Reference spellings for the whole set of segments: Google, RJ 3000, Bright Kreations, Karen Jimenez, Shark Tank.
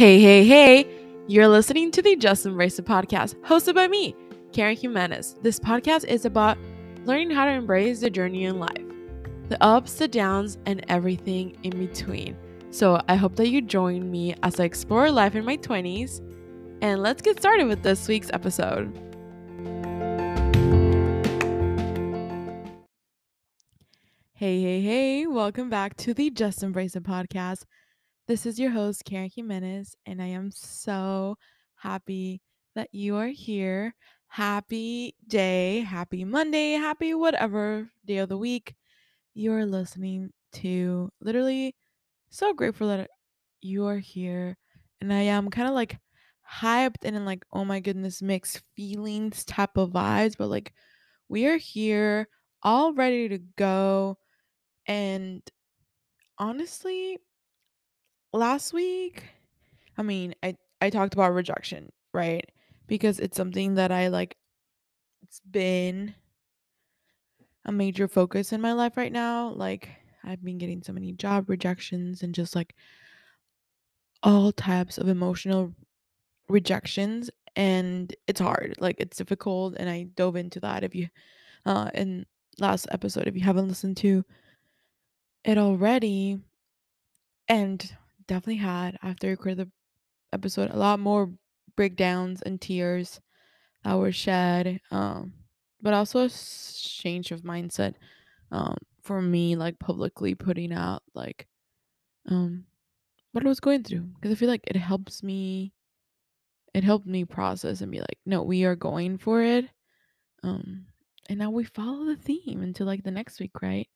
Hey, you're listening to the Just Embrace It podcast, hosted by me, Karen Jimenez. This podcast is about learning how to embrace the journey in life, the ups, the downs, and everything in between. So I hope that you join me as I explore life in my 20s, and let's get started with this week's episode. Hey, welcome back to the Just Embrace It podcast. This is your host, Karen Jimenez, and I am so happy that you are here. Happy day, happy Monday, happy whatever day of the week you're listening to. Literally so grateful that you are here. And I am kind of like hyped and in like, oh my goodness, mixed feelings type of vibes. But like, we are here all ready to go. And honestly, last week, I talked about rejection, right? Because it's something that it's been a major focus in my life right now. Like, I've been getting so many job rejections and just like all types of emotional rejections, and it's hard. Like, it's difficult, and I dove into that if you in last episode if you haven't listened to it already. And definitely had, after I recorded the episode, a lot more breakdowns and tears that were shed, but also a change of mindset for me, like publicly putting out like what I was going through, because I feel like it helped me process and be like, no, we are going for it, and now we follow the theme into like the next week, right?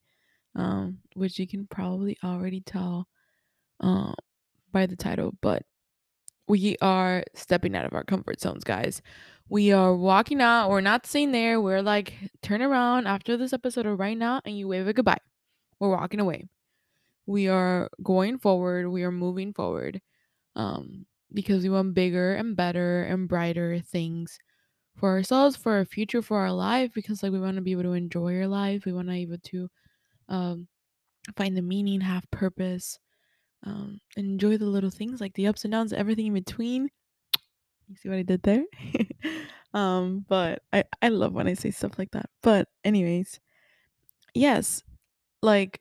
Which you can probably already tell by the title, but we are stepping out of our comfort zones, guys. We are walking out. We're not staying there. We're like, turn around after this episode or right now and you wave it goodbye. We're walking away. We are going forward. We are moving forward because we want bigger and better and brighter things for ourselves, for our future, for our life, because like we want to be able to enjoy our life. We want to be able to find the meaning, have purpose, enjoy the little things, like the ups and downs, everything in between. You see what I did there? But I love when I say stuff like that. But anyways, yes, like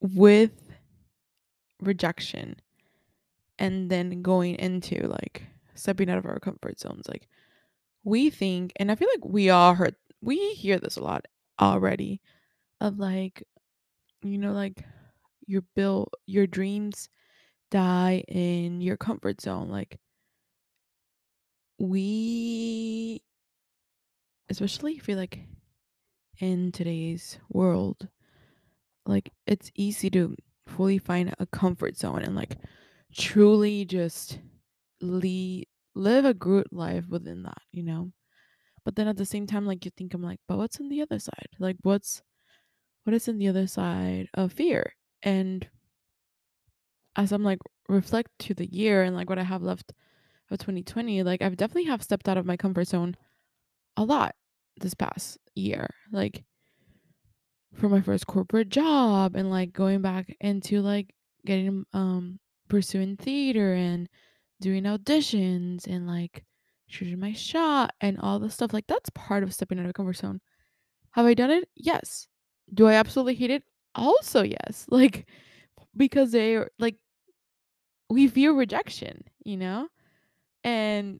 with rejection and then going into like stepping out of our comfort zones, like we think, and I feel like we hear this a lot already, of like, you know, like your dreams die in your comfort zone. Like, we especially feel like in today's world, like it's easy to fully find a comfort zone and like truly just live a good life within that, you know. But then at the same time, like you think, I'm like, but what's on the other side? Like, what is on the other side of fear? And as I'm like reflect to the year and like what I have left of 2020, like I've definitely have stepped out of my comfort zone a lot this past year, like for my first corporate job and like going back into like getting pursuing theater and doing auditions and like shooting my shot and all the stuff. Like, that's part of stepping out of a comfort zone. Have I done it? Yes. Do I absolutely hate it? Also yes. Like, because they are like, we fear rejection, you know. And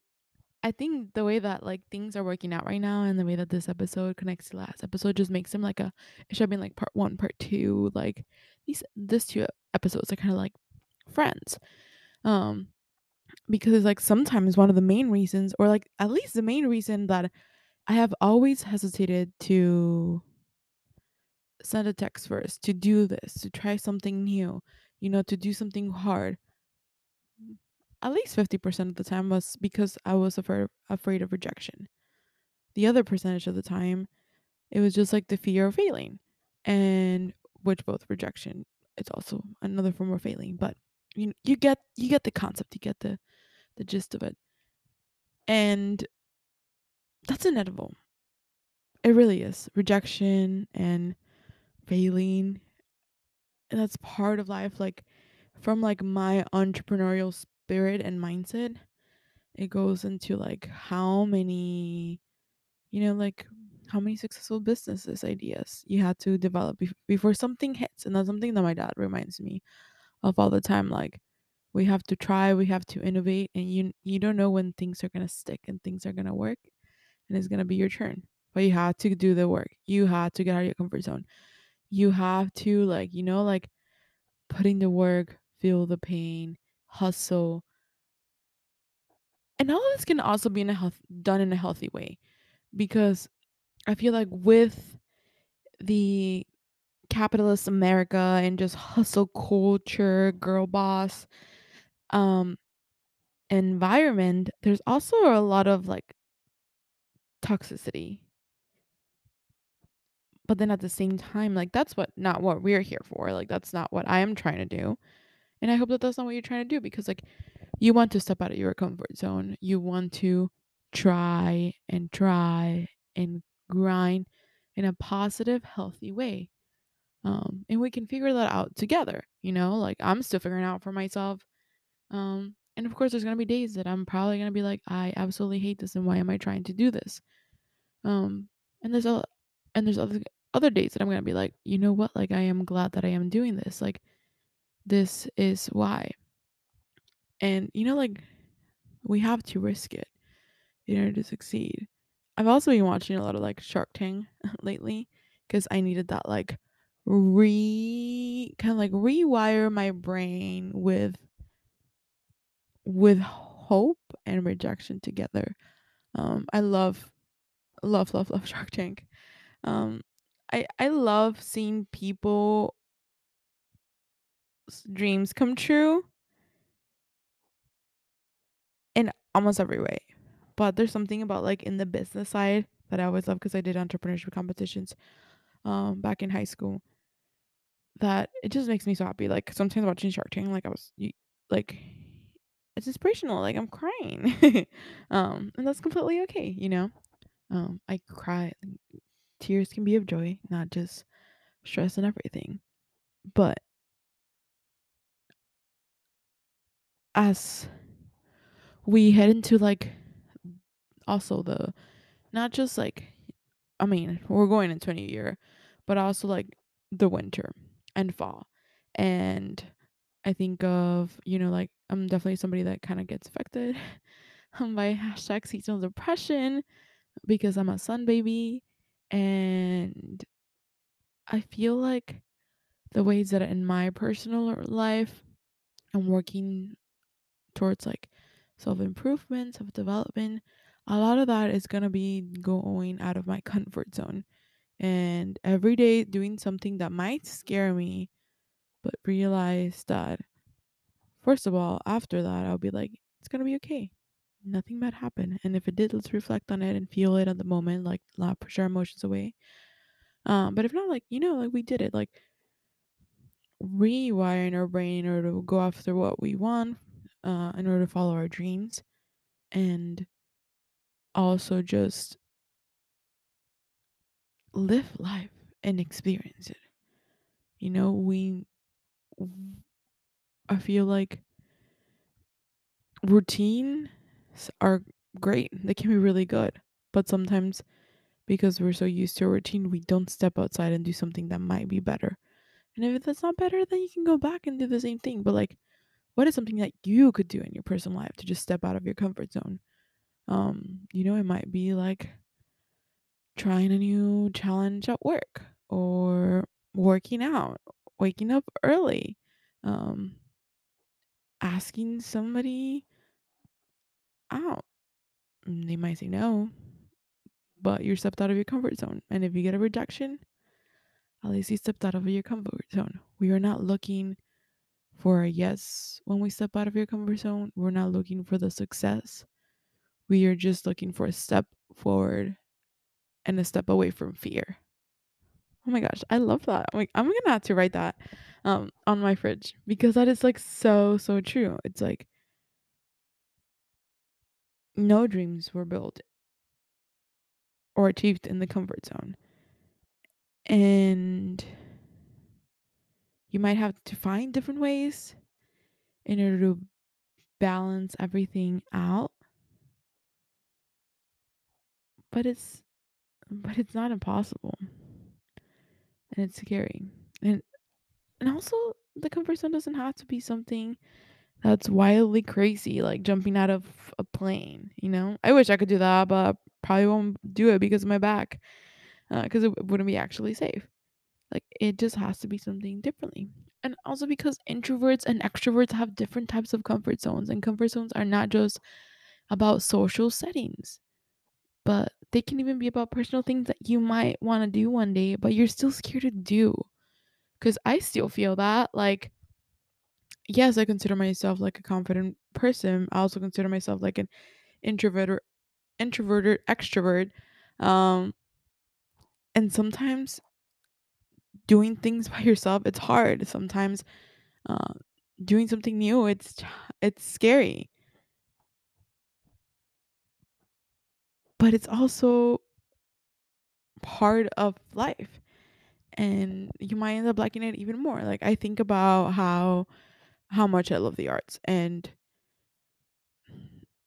I think the way that like things are working out right now and the way that this episode connects to last episode just makes them like it should have been like part one, part two. Like these two episodes are kind of like friends, because it's like sometimes one of the main reasons, or like at least the main reason, that I have always hesitated to send a text first, to do this, to try something new, you know, to do something hard. At least 50% of the time was because I was afraid of rejection. The other percentage of the time, it was just like the fear of failing, and which both rejection, it's also another form of failing. But you get the concept, you get the gist of it, and that's inevitable. It really is. Rejection and failing, and that's part of life. Like from like my entrepreneurial spirit and mindset, it goes into like how many, you know, like how many successful businesses ideas you had to develop before something hits. And that's something that my dad reminds me of all the time. Like, we have to try, we have to innovate, and you don't know when things are going to stick and things are going to work, and it's going to be your turn. But you have to do the work. You have to get out of your comfort zone. You have to, like, you know, like, put in the work, feel the pain, hustle. And all of this can also be done in a healthy way, because I feel like with the capitalist America and just hustle culture, girl boss environment, there's also a lot of like toxicity. But then at the same time, like, that's not what we're here for. Like, that's not what I am trying to do. And I hope that that's not what you're trying to do, because like, you want to step out of your comfort zone. You want to try and grind in a positive, healthy way. And we can figure that out together, you know, like, I'm still figuring out for myself. And of course, there's going to be days that I'm probably going to be like, I absolutely hate this, and why am I trying to do this? And there's other days that I'm going to be like, you know what, like, I am glad that I am doing this. Like, this is why. And, you know, like, we have to risk it in order to succeed. I've also been watching a lot of like Shark Tank lately, because I needed that, like, rewire my brain with hope and rejection together. I love Shark Tank. I love seeing people's dreams come true in almost every way. But there's something about, like, in the business side that I always love, because I did entrepreneurship competitions back in high school, that it just makes me so happy. Like, sometimes watching Shark Tank, like, I was like, it's inspirational. Like, I'm crying. And that's completely okay, you know. I cry. Tears can be of joy, not just stress and everything. But as we head into, like, also the, not just like, I mean, we're going into a new year, but also like the winter and fall. And I think of, you know, like, I'm definitely somebody that kind of gets affected by #seasonal depression, because I'm a sun baby. And I feel like the ways that in my personal life I'm working towards like self-improvement, self-development, a lot of that is going to be going out of my comfort zone. And every day doing something that might scare me, but realize that, first of all, after that, I'll be like, it's going to be okay. Nothing bad happened. And if it did, let's reflect on it and feel it at the moment, like, push our emotions away. But if not, like, you know, like, we did it, like, rewiring our brain in order to go after what we want, in order to follow our dreams. And also just live life and experience it, you know. I feel like routines are great, they can be really good, but sometimes, because we're so used to a routine, we don't step outside and do something that might be better. And if that's not better, then you can go back and do the same thing. But like, what is something that you could do in your personal life to just step out of your comfort zone? You know, it might be like trying a new challenge at work, or working out, waking up early, asking somebody out. They might say no, but you stepped out of your comfort zone. And if you get a rejection, at least you stepped out of your comfort zone. We are not looking for a yes when we step out of your comfort zone. We're not looking for the success. We are just looking for a step forward and a step away from fear. Oh my gosh, I love that. I'm going to have to write that on my fridge, because that is like so true. It's like, no dreams were built or achieved in the comfort zone. And you might have to find different ways in order to balance everything out. But it's not impossible. And it's scary. And also, the comfort zone doesn't have to be something that's wildly crazy, like jumping out of a plane, you know? I wish I could do that, but I probably won't do it because of my back, because it wouldn't be actually safe. Like, it just has to be something differently. And also because introverts and extroverts have different types of comfort zones, and comfort zones are not just about social settings, but they can even be about personal things that you might want to do one day, but you're still scared to do. Because I still feel that, like, yes, I consider myself like a confident person. I also consider myself like an introvert or introverted extrovert. And sometimes doing things by yourself, it's hard. Sometimes doing something new, it's scary. But it's also part of life. And you might end up liking it even more. Like, I think about how much I love the arts. And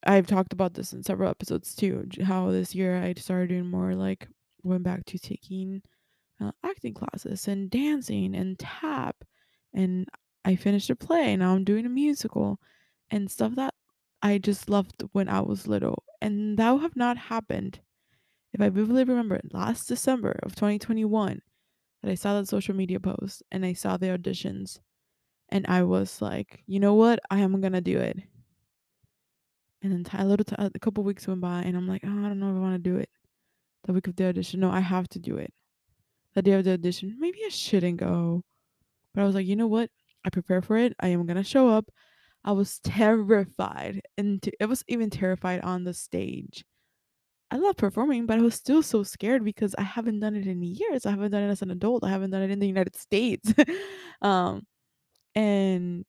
I've talked about this in several episodes too. How this year I started doing more, like, went back to taking acting classes and dancing and tap. And I finished a play. Now I'm doing a musical. And stuff that I just loved when I was little. And that would have not happened if I vividly remember last December of 2021. That I saw that social media post and I saw the auditions, and I was like, you know what? I am going to do it. And then a couple weeks went by and I'm like, oh, I don't know if I want to do it. The week of the audition, no, I have to do it. The day of the audition, maybe I shouldn't go. But I was like, you know what? I prepare for it. I am going to show up. I was terrified. And I was even terrified on the stage. I love performing, but I was still so scared because I haven't done it in years. I haven't done it as an adult. I haven't done it in the United States. And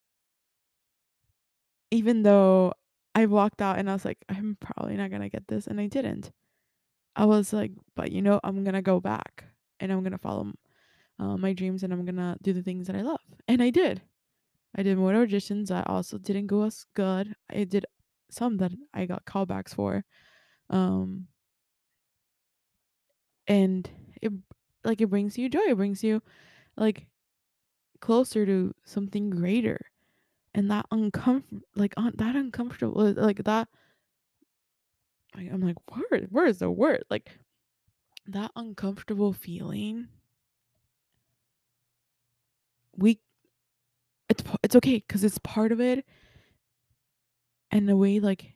even though I walked out and I was like, I'm probably not going to get this. And I didn't. I was like, but you know, I'm going to go back and I'm going to follow my dreams and I'm going to do the things that I love. And I did. I did more auditions. I also didn't go as good. I did some that I got callbacks for. And it brings you joy. It brings you like closer to something greater, and that uncomfortable, like that. I'm like, where is the word? Like that uncomfortable feeling. It's okay because it's part of it, and the way like.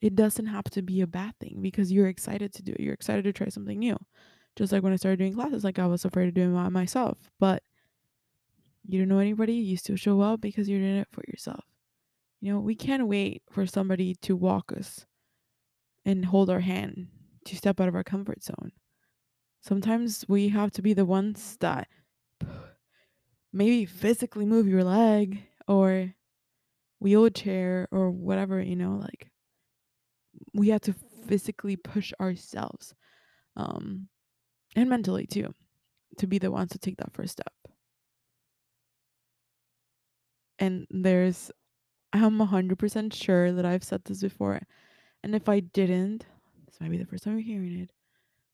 It doesn't have to be a bad thing because you're excited to do it. You're excited to try something new. Just like when I started doing classes, like I was afraid of doing it myself. But you don't know anybody. You still show up because you're doing it for yourself. You know, we can't wait for somebody to walk us and hold our hand to step out of our comfort zone. Sometimes we have to be the ones that maybe physically move your leg or wheelchair or whatever, you know, like. We have to physically push ourselves and mentally too to be the ones to take that first step. And I'm 100% sure that I've said this before, and if I didn't, this might be the first time you're hearing it,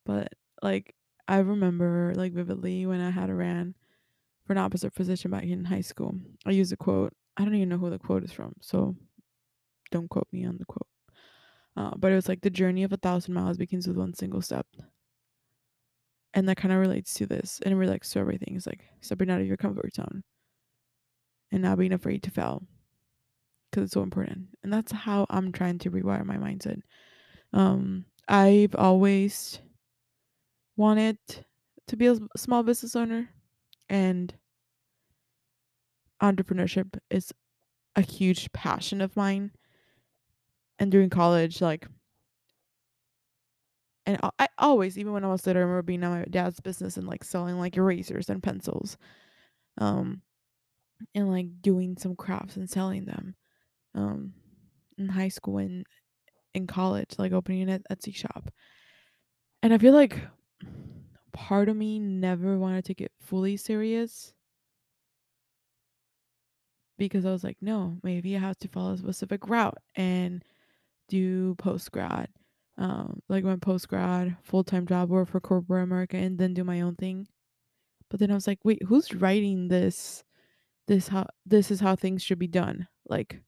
but like I remember like vividly when I had a rant for an opposite position back in high school. I used a quote. I don't even know who the quote is from, so don't quote me on the quote. But it was like the journey of 1,000 miles begins with one single step. And that kind of relates to this. And it relates to everything. It's like stepping out of your comfort zone. And not being afraid to fail. Because it's so important. And that's how I'm trying to rewire my mindset. I've always wanted to be a small business owner. And entrepreneurship is a huge passion of mine. And during college, like, and I always, even when I was little, I remember being at my dad's business and like selling like erasers and pencils, and like doing some crafts and selling them, in high school and in college, like opening an Etsy shop. And I feel like part of me never wanted to get fully serious because I was like, no, maybe I have to follow a specific route and do post-grad, like my post-grad full-time job or for corporate America, and then do my own thing. But then I was like, wait, who's writing this? This is how things should be done. Like,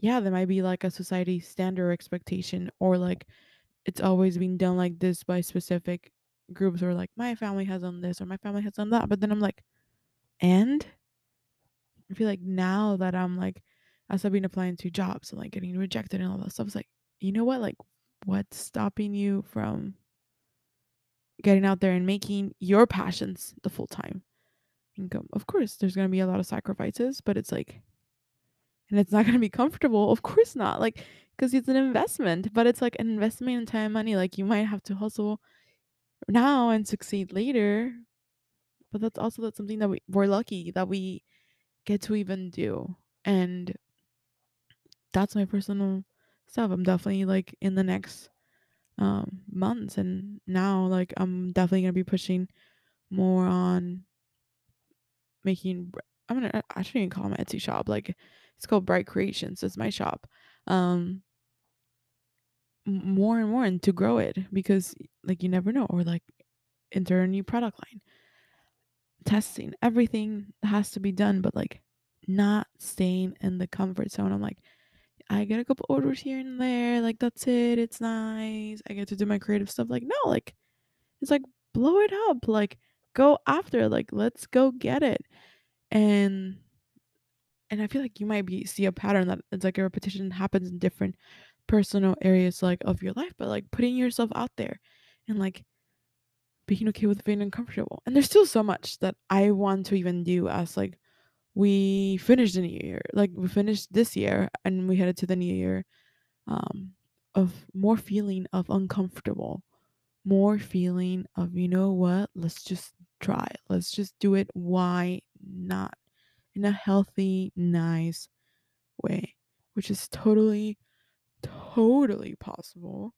yeah, there might be like a society standard expectation, or like it's always been done like this by specific groups, or like my family has done this or my family has done that. But then I'm like, and I feel like now that I'm like, as I've been applying to jobs and like getting rejected and all that stuff, it's like, you know what? Like, what's stopping you from getting out there and making your passions the full-time income? Of course, there's going to be a lot of sacrifices, but it's like, and it's not going to be comfortable. Of course not. Like, because it's an investment, but it's like an investment in time and money. Like, you might have to hustle now and succeed later. But that's also, that's something that we're lucky that we get to even do. And that's my personal stuff. I'm definitely like in the next months, and now like I'm definitely gonna be pushing more on making, I shouldn't even call my Etsy shop, like it's called Bright Kreations, it's my shop, more and more, and to grow it, because like you never know, or like enter a new product line, testing, everything has to be done, but like not staying in the comfort zone. I'm like, I get a couple orders here and there, like that's it, it's nice, I get to do my creative stuff. Like, no, like it's like blow it up, like go after, like let's go get it. And I feel like you might see a pattern that it's like a repetition happens in different personal areas like of your life, but like putting yourself out there and like being okay with being uncomfortable. And there's still so much that I want to even do as like we finished the new year, like we finished this year and we headed to the new year, of more feeling of uncomfortable, more feeling of, you know what, let's just try it. Let's just do it. Why not? In a healthy, nice way, which is totally possible.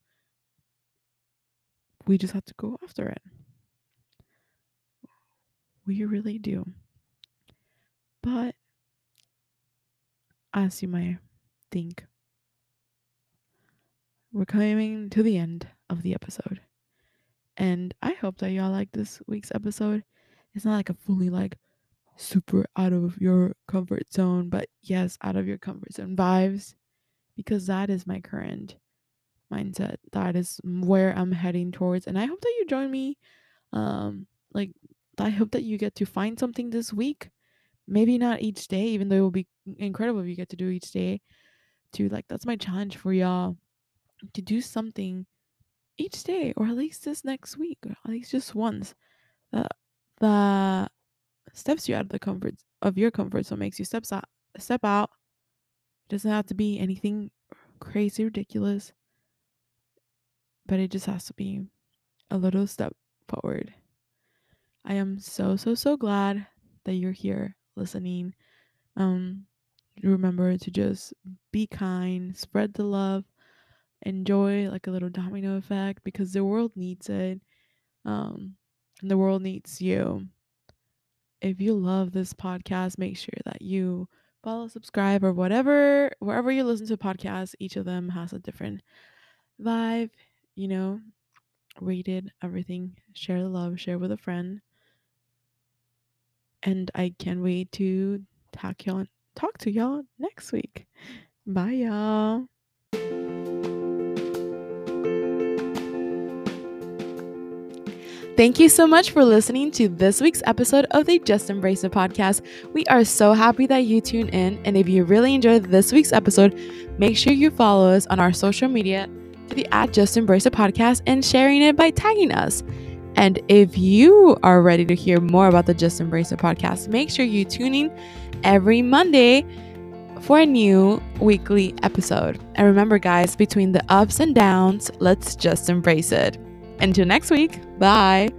We just have to go after it. We really do. But as you might think, we're coming to the end of the episode. And I hope that y'all like this week's episode. It's not like a fully like super out of your comfort zone, but yes, out of your comfort zone vibes, because that is my current mindset. That is where I'm heading towards. And I hope that you join me. I hope that you get to find something this week. Maybe not each day, even though it will be incredible if you get to do each day too. Like, that's my challenge for y'all, to do something each day, or at least this next week, or at least just once, that steps you out of the comfort of your comfort zone, makes you step out. It doesn't have to be anything crazy, ridiculous, but it just has to be a little step forward. I am so glad that you're here listening. Remember to just be kind, spread the love, enjoy like a little domino effect, because the world needs it, and the world needs you. If you love this podcast, make sure that you follow, subscribe, or whatever, wherever you listen to podcasts. Each of them has a different vibe, you know, rated, everything. Share the love, share with a friend. And I can't wait to talk to y'all next week. Bye, y'all. Thank you so much for listening to this week's episode of the Just Embrace It podcast. We are so happy that you tuned in. And if you really enjoyed this week's episode, make sure you follow us on our social media to the @JustEmbraceItPodcast and sharing it by tagging us. And if you are ready to hear more about the Just Embrace It podcast, make sure you tune in every Monday for a new weekly episode. And remember, guys, between the ups and downs, let's just embrace it. Until next week, bye.